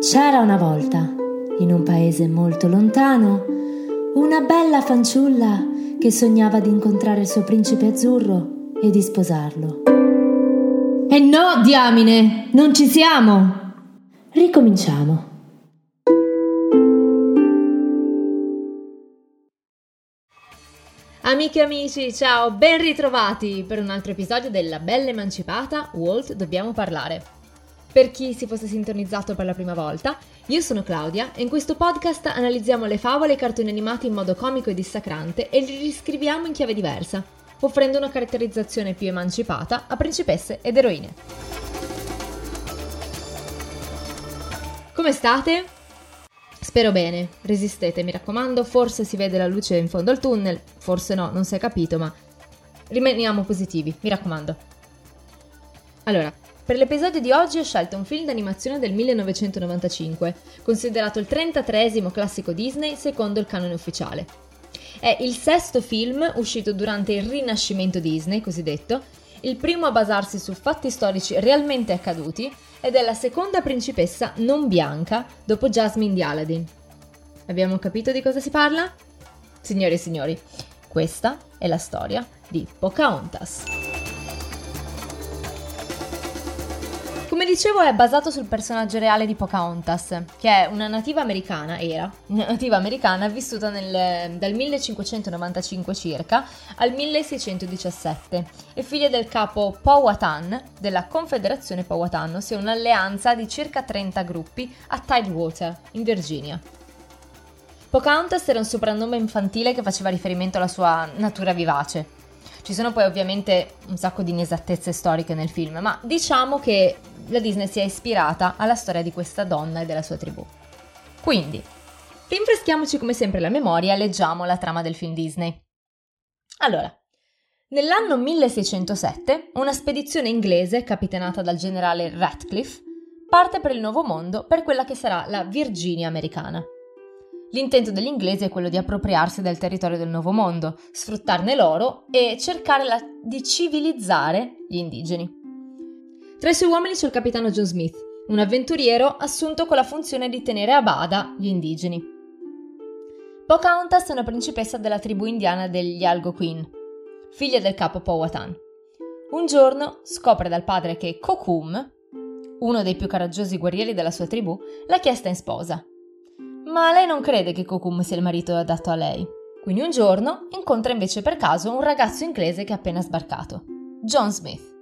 C'era una volta, in un paese molto lontano, una bella fanciulla che sognava di incontrare il suo principe azzurro e di sposarlo. E no, diamine, non ci siamo! Ricominciamo. Amiche e amici, ciao, ben ritrovati per un altro episodio della Bella Emancipata, Walt, dobbiamo parlare. Per chi si fosse sintonizzato per la prima volta, io sono Claudia e in questo podcast analizziamo le favole e i cartoni animati in modo comico e dissacrante e li riscriviamo in chiave diversa, offrendo una caratterizzazione più emancipata a principesse ed eroine. Come state? Spero bene, resistete, mi raccomando, forse si vede la luce in fondo al tunnel, forse no, non si è capito, ma rimaniamo positivi, mi raccomando. Allora, per l'episodio di oggi ho scelto un film d'animazione del 1995, considerato il 33° classico Disney secondo il canone ufficiale. È il sesto film uscito durante il Rinascimento Disney, cosiddetto, il primo a basarsi su fatti storici realmente accaduti, ed è la seconda principessa non bianca dopo Jasmine di Aladdin. Abbiamo capito di cosa si parla? Signore e signori, questa è la storia di Pocahontas. Come dicevo, è basato sul personaggio reale di Pocahontas, che è una nativa americana, vissuta dal 1595 circa al 1617, e figlia del capo Powhatan della Confederazione Powhatan, ossia un'alleanza di circa 30 gruppi a Tidewater, in Virginia. Pocahontas era un soprannome infantile che faceva riferimento alla sua natura vivace. Ci sono poi ovviamente un sacco di inesattezze storiche nel film, ma diciamo che la Disney si è ispirata alla storia di questa donna e della sua tribù. Quindi, rinfreschiamoci come sempre la memoria e leggiamo la trama del film Disney. Allora, nell'anno 1607, una spedizione inglese, capitanata dal generale Ratcliffe, parte per il Nuovo Mondo per quella che sarà la Virginia americana. L'intento degli inglesi è quello di appropriarsi del territorio del Nuovo Mondo, sfruttarne l'oro e cercare di civilizzare gli indigeni. Tra i suoi uomini c'è il capitano John Smith, un avventuriero assunto con la funzione di tenere a bada gli indigeni. Pocahontas è una principessa della tribù indiana degli Algonquin, figlia del capo Powhatan. Un giorno scopre dal padre che Kokum, uno dei più coraggiosi guerrieri della sua tribù, l'ha chiesta in sposa. Ma lei non crede che Kokum sia il marito adatto a lei. Quindi un giorno incontra invece per caso un ragazzo inglese che è appena sbarcato, John Smith.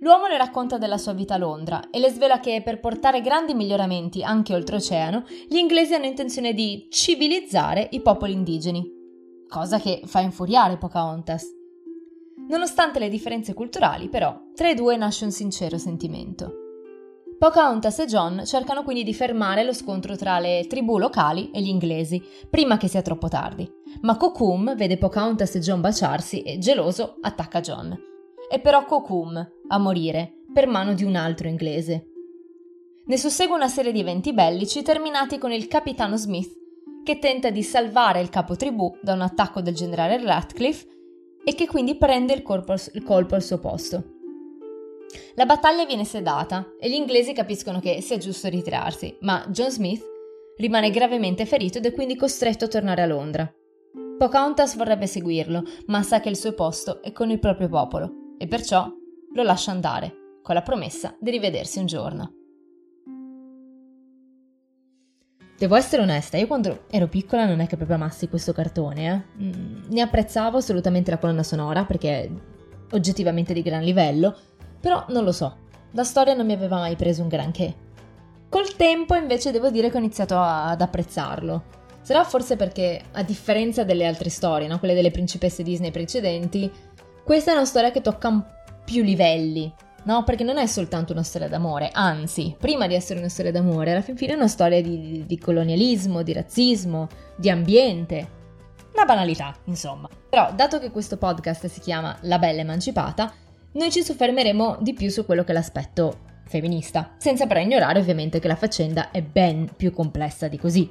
L'uomo le racconta della sua vita a Londra e le svela che per portare grandi miglioramenti anche oltreoceano, gli inglesi hanno intenzione di civilizzare i popoli indigeni, cosa che fa infuriare Pocahontas. Nonostante le differenze culturali, però, tra i due nasce un sincero sentimento. Pocahontas e John cercano quindi di fermare lo scontro tra le tribù locali e gli inglesi, prima che sia troppo tardi. Ma Kokum vede Pocahontas e John baciarsi e, geloso, attacca John. È però Kokum a morire, per mano di un altro inglese. Ne sussegue una serie di eventi bellici terminati con il capitano Smith, che tenta di salvare il capo tribù da un attacco del generale Ratcliffe e che quindi prende il colpo al suo posto. La battaglia viene sedata e gli inglesi capiscono che sia giusto ritirarsi, ma John Smith rimane gravemente ferito ed è quindi costretto a tornare a Londra. Pocahontas vorrebbe seguirlo, ma sa che il suo posto è con il proprio popolo e perciò lo lascia andare, con la promessa di rivedersi un giorno. Devo essere onesta, io quando ero piccola non è che proprio amassi questo cartone, ne apprezzavo assolutamente la colonna sonora perché è oggettivamente di gran livello, però non lo so, la storia non mi aveva mai preso un granché. Col tempo invece devo dire che ho iniziato ad apprezzarlo. Sarà forse perché, a differenza delle altre storie, no? Quelle delle principesse Disney precedenti, questa è una storia che tocca più livelli, no? Perché non è soltanto una storia d'amore, anzi, prima di essere una storia d'amore, alla fin fine è una storia di colonialismo, di razzismo, di ambiente. Una banalità, insomma. Però, dato che questo podcast si chiama La Bella Emancipata, noi ci soffermeremo di più su quello che è l'aspetto femminista, senza però ignorare ovviamente che la faccenda è ben più complessa di così.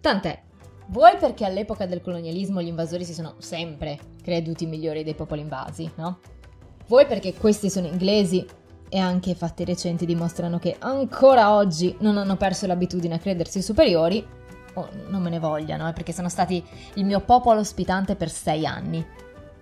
Tant'è, vuoi perché all'epoca del colonialismo gli invasori si sono sempre creduti migliori dei popoli invasi, no? Vuoi perché questi sono inglesi e anche fatti recenti dimostrano che ancora oggi non hanno perso l'abitudine a credersi superiori, non me ne vogliano, perché sono stati il mio popolo ospitante per 6 anni,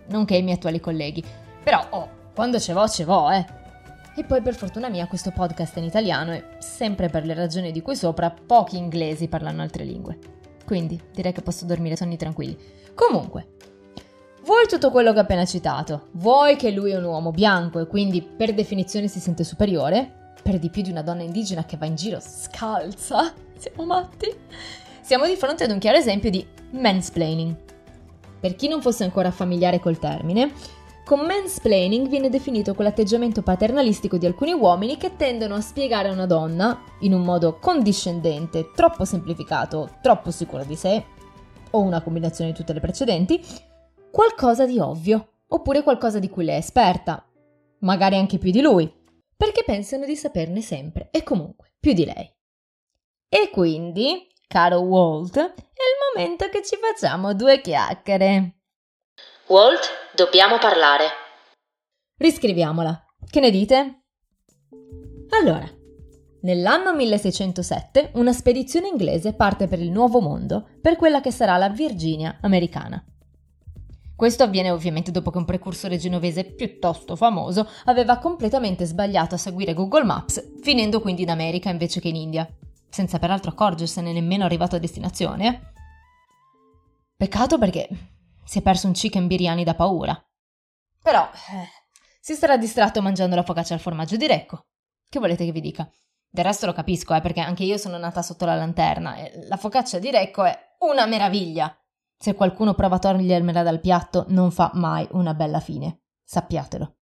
nonché i miei attuali colleghi, però quando ce vo'. E poi per fortuna mia questo podcast è in italiano e, sempre per le ragioni di cui sopra, pochi inglesi parlano altre lingue, quindi direi che posso dormire sonni tranquilli. Comunque, vuoi tutto quello che ho appena citato, vuoi che lui è un uomo bianco e quindi per definizione si sente superiore, per di più di una donna indigena che va in giro scalza, siamo matti, siamo di fronte ad un chiaro esempio di mansplaining. Per chi non fosse ancora familiare col termine, con mansplaining viene definito quell'atteggiamento paternalistico di alcuni uomini che tendono a spiegare a una donna, in un modo condiscendente, troppo semplificato, troppo sicura di sé, o una combinazione di tutte le precedenti, qualcosa di ovvio, oppure qualcosa di cui lei è esperta, magari anche più di lui, perché pensano di saperne sempre e comunque più di lei. E quindi, caro Walt, è il momento che ci facciamo 2 chiacchiere. Walt, dobbiamo parlare. Riscriviamola. Che ne dite? Allora, nell'anno 1607 una spedizione inglese parte per il Nuovo Mondo, per quella che sarà la Virginia americana. Questo avviene ovviamente dopo che un precursore genovese piuttosto famoso aveva completamente sbagliato a seguire Google Maps, finendo quindi in America invece che in India, senza peraltro accorgersene nemmeno arrivato a destinazione. Peccato perché si è perso un chicken biryani da paura. Però si sarà distratto mangiando la focaccia al formaggio di Recco. Che volete che vi dica? Del resto lo capisco, perché anche io sono nata sotto la lanterna e la focaccia di Recco è una meraviglia. Se qualcuno prova a togliermela dal piatto, non fa mai una bella fine. Sappiatelo.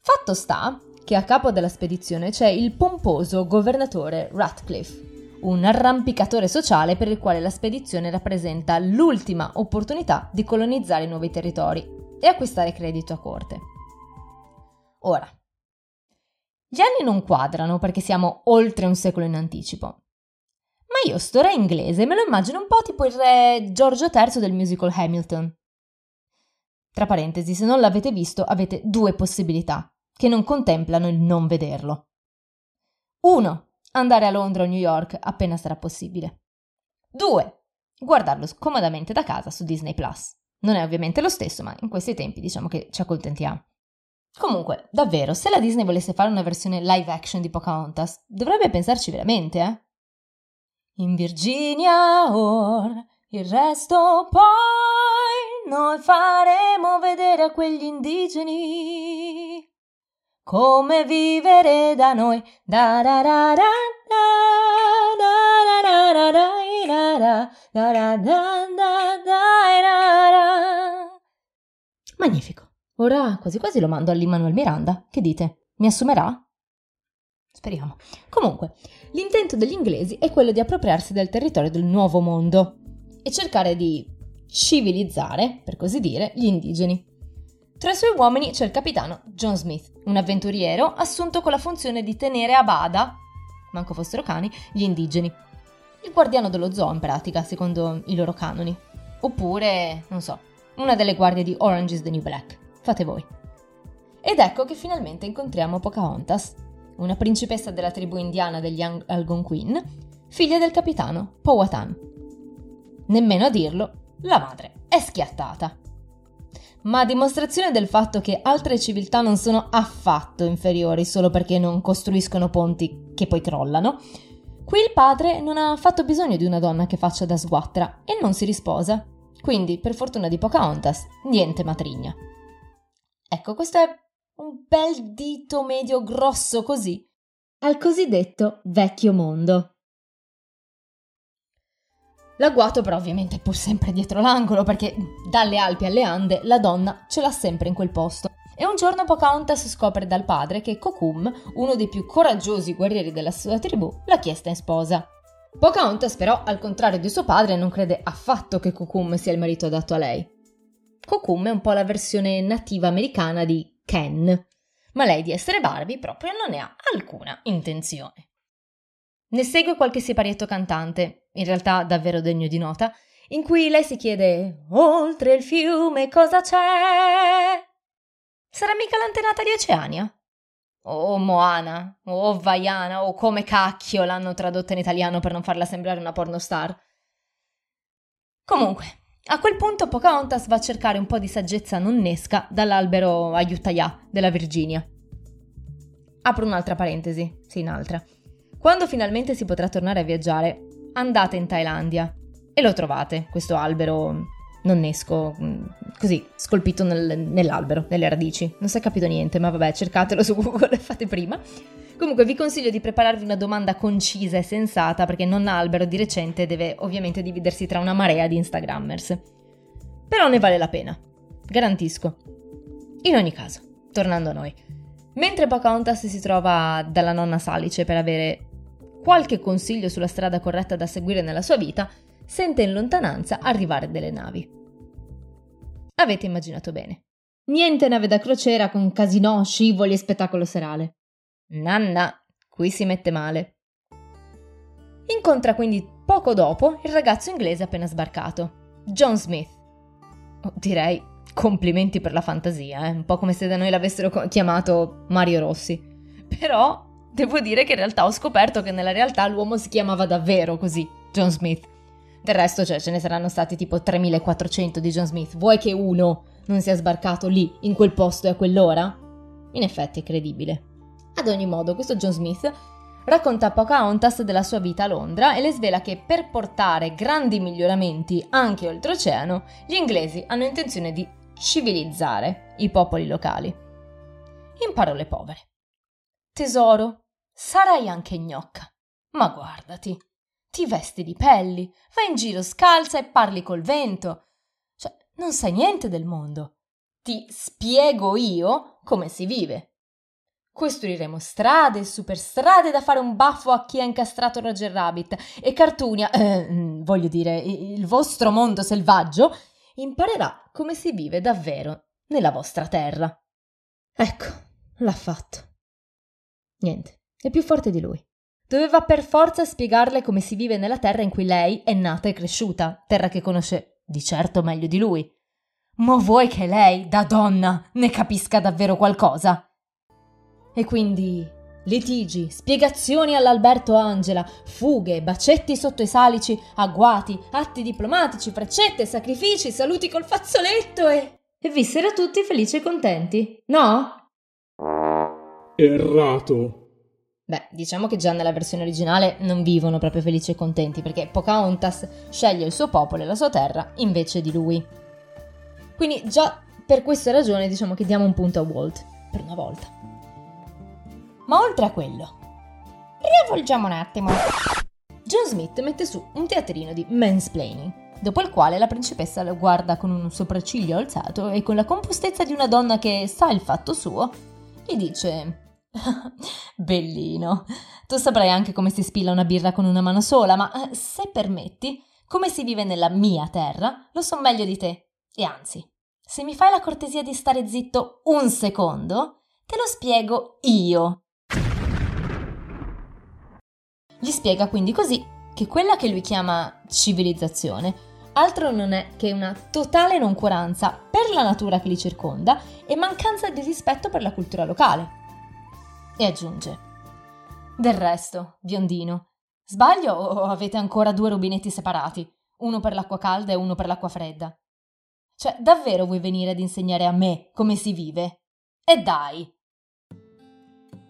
Fatto sta che a capo della spedizione c'è il pomposo governatore Ratcliffe, un arrampicatore sociale per il quale la spedizione rappresenta l'ultima opportunità di colonizzare nuovi territori e acquistare credito a corte. Ora, gli anni non quadrano perché siamo oltre un secolo in anticipo. Ma io sto re inglese me lo immagino un po' tipo il re Giorgio III del musical Hamilton. Tra parentesi, se non l'avete visto avete 2 possibilità, che non contemplano il non vederlo. 1. Andare a Londra o New York appena sarà possibile. 2. Guardarlo comodamente da casa su Disney Plus. Non è ovviamente lo stesso, ma in questi tempi diciamo che ci accontentiamo. Comunque, davvero, se la Disney volesse fare una versione live action di Pocahontas, dovrebbe pensarci veramente, In Virginia or, il resto poi noi faremo vedere a quegli indigeni come vivere da noi. Magnifico. Ora quasi quasi lo mando all'Immanuel Miranda. Che dite? Mi assumerà? Speriamo. Comunque, l'intento degli inglesi è quello di appropriarsi del territorio del Nuovo Mondo e cercare di civilizzare, per così dire, gli indigeni. Tra i suoi uomini c'è il capitano John Smith, un avventuriero assunto con la funzione di tenere a bada, manco fossero cani, gli indigeni. Il guardiano dello zoo, in pratica, secondo i loro canoni. Oppure, non so, una delle guardie di Orange is the New Black. Fate voi. Ed ecco che finalmente incontriamo Pocahontas, una principessa della tribù indiana degli Algonquin, figlia del capitano Powhatan. Nemmeno a dirlo, la madre è schiattata. Ma a dimostrazione del fatto che altre civiltà non sono affatto inferiori solo perché non costruiscono ponti che poi crollano, qui il padre non ha affatto bisogno di una donna che faccia da sguattera e non si risposa. Quindi, per fortuna di Pocahontas, niente matrigna. Ecco, questo è un bel dito medio grosso così, al cosiddetto vecchio mondo. L'agguato però ovviamente è pur sempre dietro l'angolo, perché dalle Alpi alle Ande la donna ce l'ha sempre in quel posto. E un giorno Pocahontas scopre dal padre che Kokum, uno dei più coraggiosi guerrieri della sua tribù, l'ha chiesta in sposa. Pocahontas però, al contrario di suo padre, non crede affatto che Kokum sia il marito adatto a lei. Kokum è un po' la versione nativa americana di Ken, ma lei di essere Barbie proprio non ne ha alcuna intenzione. Ne segue qualche siparietto cantante, in realtà davvero degno di nota, in cui lei si chiede «Oltre il fiume cosa c'è?» Sarà mica l'antenata di Oceania? o Moana, o Vaiana, o come cacchio l'hanno tradotta in italiano per non farla sembrare una pornostar. Comunque, a quel punto Pocahontas va a cercare un po' di saggezza nonnesca dall'albero Ayutaya della Virginia. Apro un'altra parentesi, sì, un'altra. Quando finalmente si potrà tornare a viaggiare, andate in Thailandia e lo trovate, questo albero nonnesco, così, scolpito nell'albero, nelle radici. Non si è capito niente, ma vabbè, cercatelo su Google e fate prima. Comunque vi consiglio di prepararvi una domanda concisa e sensata, perché nonn'albero di recente deve ovviamente dividersi tra una marea di instagrammers. Però ne vale la pena, garantisco. In ogni caso, tornando a noi. Mentre Pocahontas si trova dalla nonna Salice per avere qualche consiglio sulla strada corretta da seguire nella sua vita, sente in lontananza arrivare delle navi. Avete immaginato bene. Niente nave da crociera con casinò, scivoli e spettacolo serale. Nanna, qui si mette male. Incontra quindi poco dopo il ragazzo inglese appena sbarcato, John Smith. Direi complimenti per la fantasia, un po' come se da noi l'avessero chiamato Mario Rossi. Però devo dire che in realtà ho scoperto che nella realtà l'uomo si chiamava davvero così, John Smith. Del resto, cioè, ce ne saranno stati tipo 3400 di John Smith. Vuoi che uno non sia sbarcato lì, in quel posto e a quell'ora? In effetti è credibile. Ad ogni modo, questo John Smith racconta a Pocahontas della sua vita a Londra e le svela che per portare grandi miglioramenti anche oltreoceano, gli inglesi hanno intenzione di civilizzare i popoli locali. In parole povere. Tesoro, sarai anche gnocca, ma guardati. Ti vesti di pelli, vai in giro scalza e parli col vento. Cioè, non sai niente del mondo. Ti spiego io come si vive. Costruiremo strade e superstrade da fare un baffo a chi ha incastrato Roger Rabbit e Cartunia, voglio dire, il vostro mondo selvaggio, imparerà come si vive davvero nella vostra terra. Ecco, l'ha fatto. Niente, è più forte di lui. Doveva per forza spiegarle come si vive nella terra in cui lei è nata e cresciuta, terra che conosce di certo meglio di lui. Ma vuoi che lei, da donna, ne capisca davvero qualcosa? E quindi litigi, spiegazioni all'Alberto Angela, fughe, bacetti sotto i salici, agguati, atti diplomatici, freccette, sacrifici, saluti col fazzoletto e... E vissero tutti felici e contenti, no? Errato. Beh, diciamo che già nella versione originale non vivono proprio felici e contenti, perché Pocahontas sceglie il suo popolo e la sua terra invece di lui. Quindi già per questa ragione diciamo che diamo un punto a Walt, per una volta. Ma oltre a quello, riavvolgiamo un attimo. John Smith mette su un teatrino di mansplaining, dopo il quale la principessa lo guarda con un sopracciglio alzato e con la compostezza di una donna che sa il fatto suo, gli dice... Bellino, tu saprai anche come si spilla una birra con una mano sola, ma se permetti, come si vive nella mia terra, lo so meglio di te. E anzi, se mi fai la cortesia di stare zitto un secondo, te lo spiego io. Gli spiega quindi così che quella che lui chiama civilizzazione altro non è che una totale noncuranza per la natura che li circonda e mancanza di rispetto per la cultura locale. E aggiunge, del resto, biondino, sbaglio o avete ancora due rubinetti separati, uno per l'acqua calda e uno per l'acqua fredda? Cioè, davvero vuoi venire ad insegnare a me come si vive? E dai!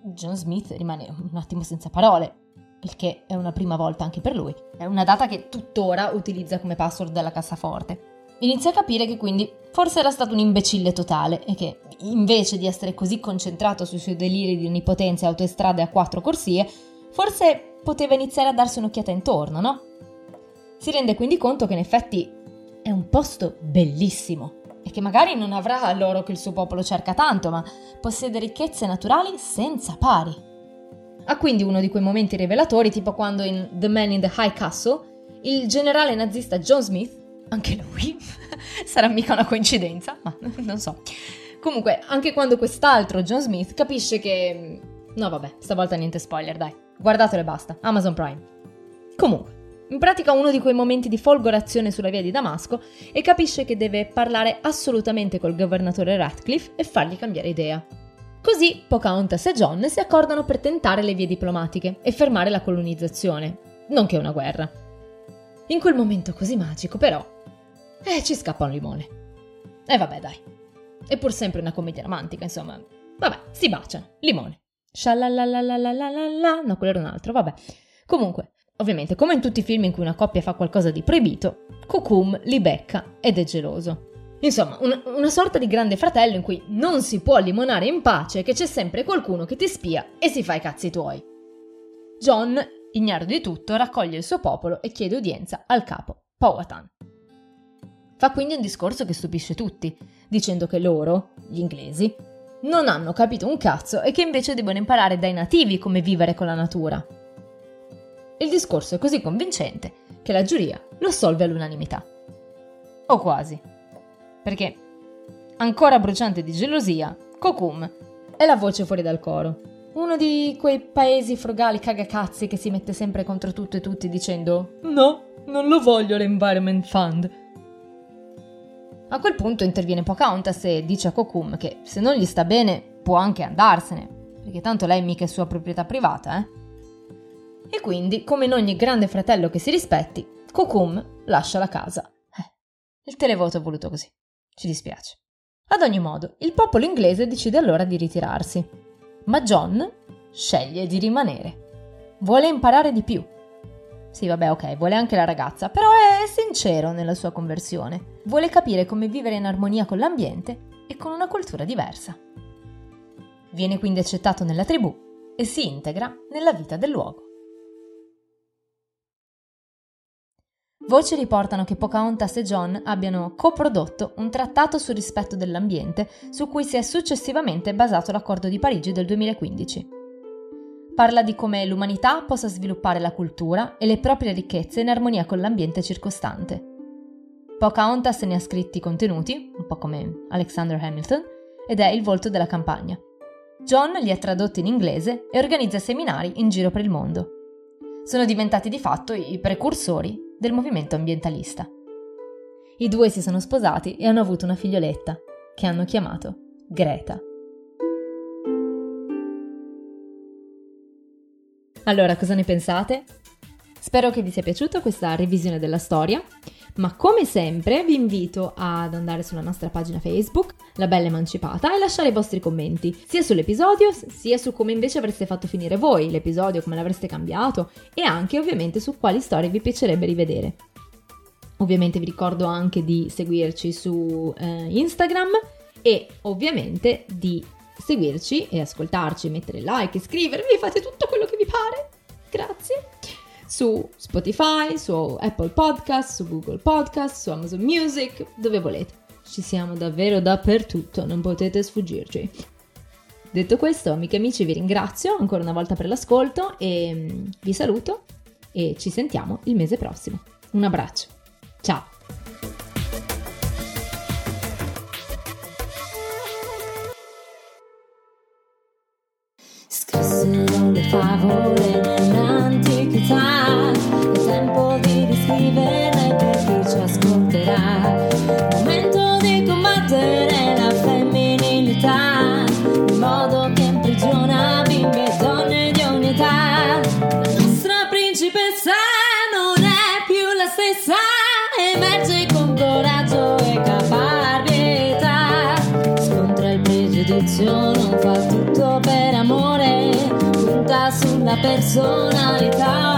John Smith rimane un attimo senza parole, il che è una prima volta anche per lui. È una data che tuttora utilizza come password della cassaforte. Inizia a capire che quindi forse era stato un imbecille totale e che, invece di essere così concentrato sui suoi deliri di onnipotenza e autostrade a quattro corsie, forse poteva iniziare a darsi un'occhiata intorno, no? Si rende quindi conto che in effetti è un posto bellissimo e che magari non avrà l'oro che il suo popolo cerca tanto, ma possiede ricchezze naturali senza pari. Ha quindi uno di quei momenti rivelatori, tipo quando in The Man in the High Castle il generale nazista John Smith, anche lui, sarà mica una coincidenza, ma non so. Comunque, anche quando quest'altro John Smith capisce che... No vabbè, stavolta niente spoiler, dai. Guardatelo e basta, Amazon Prime. Comunque, in pratica uno di quei momenti di folgorazione sulla via di Damasco e capisce che deve parlare assolutamente col governatore Ratcliffe e fargli cambiare idea. Così Pocahontas e John si accordano per tentare le vie diplomatiche e fermare la colonizzazione, nonché una guerra. In quel momento così magico, però, ci scappa un limone. Vabbè, dai. È pur sempre una commedia romantica, insomma. Vabbè, si baciano. Limone. Shalalalalalalalala. No, quello era un altro, vabbè. Comunque, ovviamente, come in tutti i film in cui una coppia fa qualcosa di proibito, Kokum li becca ed è geloso. Insomma, una sorta di grande fratello in cui non si può limonare in pace, che c'è sempre qualcuno che ti spia e si fa i cazzi tuoi. John, ignaro di tutto, raccoglie il suo popolo e chiede udienza al capo Powhatan. Fa quindi un discorso che stupisce tutti, dicendo che loro, gli inglesi, non hanno capito un cazzo e che invece devono imparare dai nativi come vivere con la natura. Il discorso è così convincente che la giuria lo assolve all'unanimità. O quasi. Perché, ancora bruciante di gelosia, Kokum è la voce fuori dal coro. Uno di quei paesi frugali cagacazzi che si mette sempre contro tutto e tutti dicendo «No, non lo voglio l'Environment Fund». A quel punto interviene Pocahontas e dice a Kokum che se non gli sta bene può anche andarsene, perché tanto lei mica è sua proprietà privata, E quindi, come in ogni grande fratello che si rispetti, Kokum lascia la casa. Il televoto è voluto così. Ci dispiace. Ad ogni modo, il popolo inglese decide allora di ritirarsi, ma John sceglie di rimanere. Vuole imparare di più. Sì, vabbè, ok, vuole anche la ragazza, però è sincero nella sua conversione. Vuole capire come vivere in armonia con l'ambiente e con una cultura diversa. Viene quindi accettato nella tribù e si integra nella vita del luogo. Voci riportano che Pocahontas e John abbiano coprodotto un trattato sul rispetto dell'ambiente, su cui si è successivamente basato l'accordo di Parigi del 2015. Parla di come l'umanità possa sviluppare la cultura e le proprie ricchezze in armonia con l'ambiente circostante. Pocahontas ne ha scritti contenuti, un po' come Alexander Hamilton, ed è il volto della campagna. John li ha tradotti in inglese e organizza seminari in giro per il mondo. Sono diventati di fatto i precursori del movimento ambientalista. I due si sono sposati e hanno avuto una figlioletta, che hanno chiamato Greta. Allora, cosa ne pensate? Spero che vi sia piaciuta questa revisione della storia, ma come sempre vi invito ad andare sulla nostra pagina Facebook, La Bella Emancipata, e lasciare i vostri commenti, sia sull'episodio, sia su come invece avreste fatto finire voi l'episodio, come l'avreste cambiato, e anche ovviamente su quali storie vi piacerebbe rivedere. Ovviamente vi ricordo anche di seguirci su Instagram e ovviamente di seguirci e ascoltarci, mettere like, iscrivervi, fate tutto quello che vi pare, grazie, su Spotify, su Apple Podcast, su Google Podcast, su Amazon Music, dove volete. Ci siamo davvero dappertutto, non potete sfuggirci. Detto questo, amiche e amici, vi ringrazio ancora una volta per l'ascolto e vi saluto e ci sentiamo il mese prossimo. Un abbraccio, ciao! Scrissero favole nell'antichità, il tempo di descrivere per chi ci ascolterà, momento di combattere la femminilità, il modo che imprigiona bimbi e donne di ogni età, la nostra principessa non è più la stessa, emerge con coraggio e caparbietà, scontra il pregiudizio, non fa tutto per amore, sulla personalità.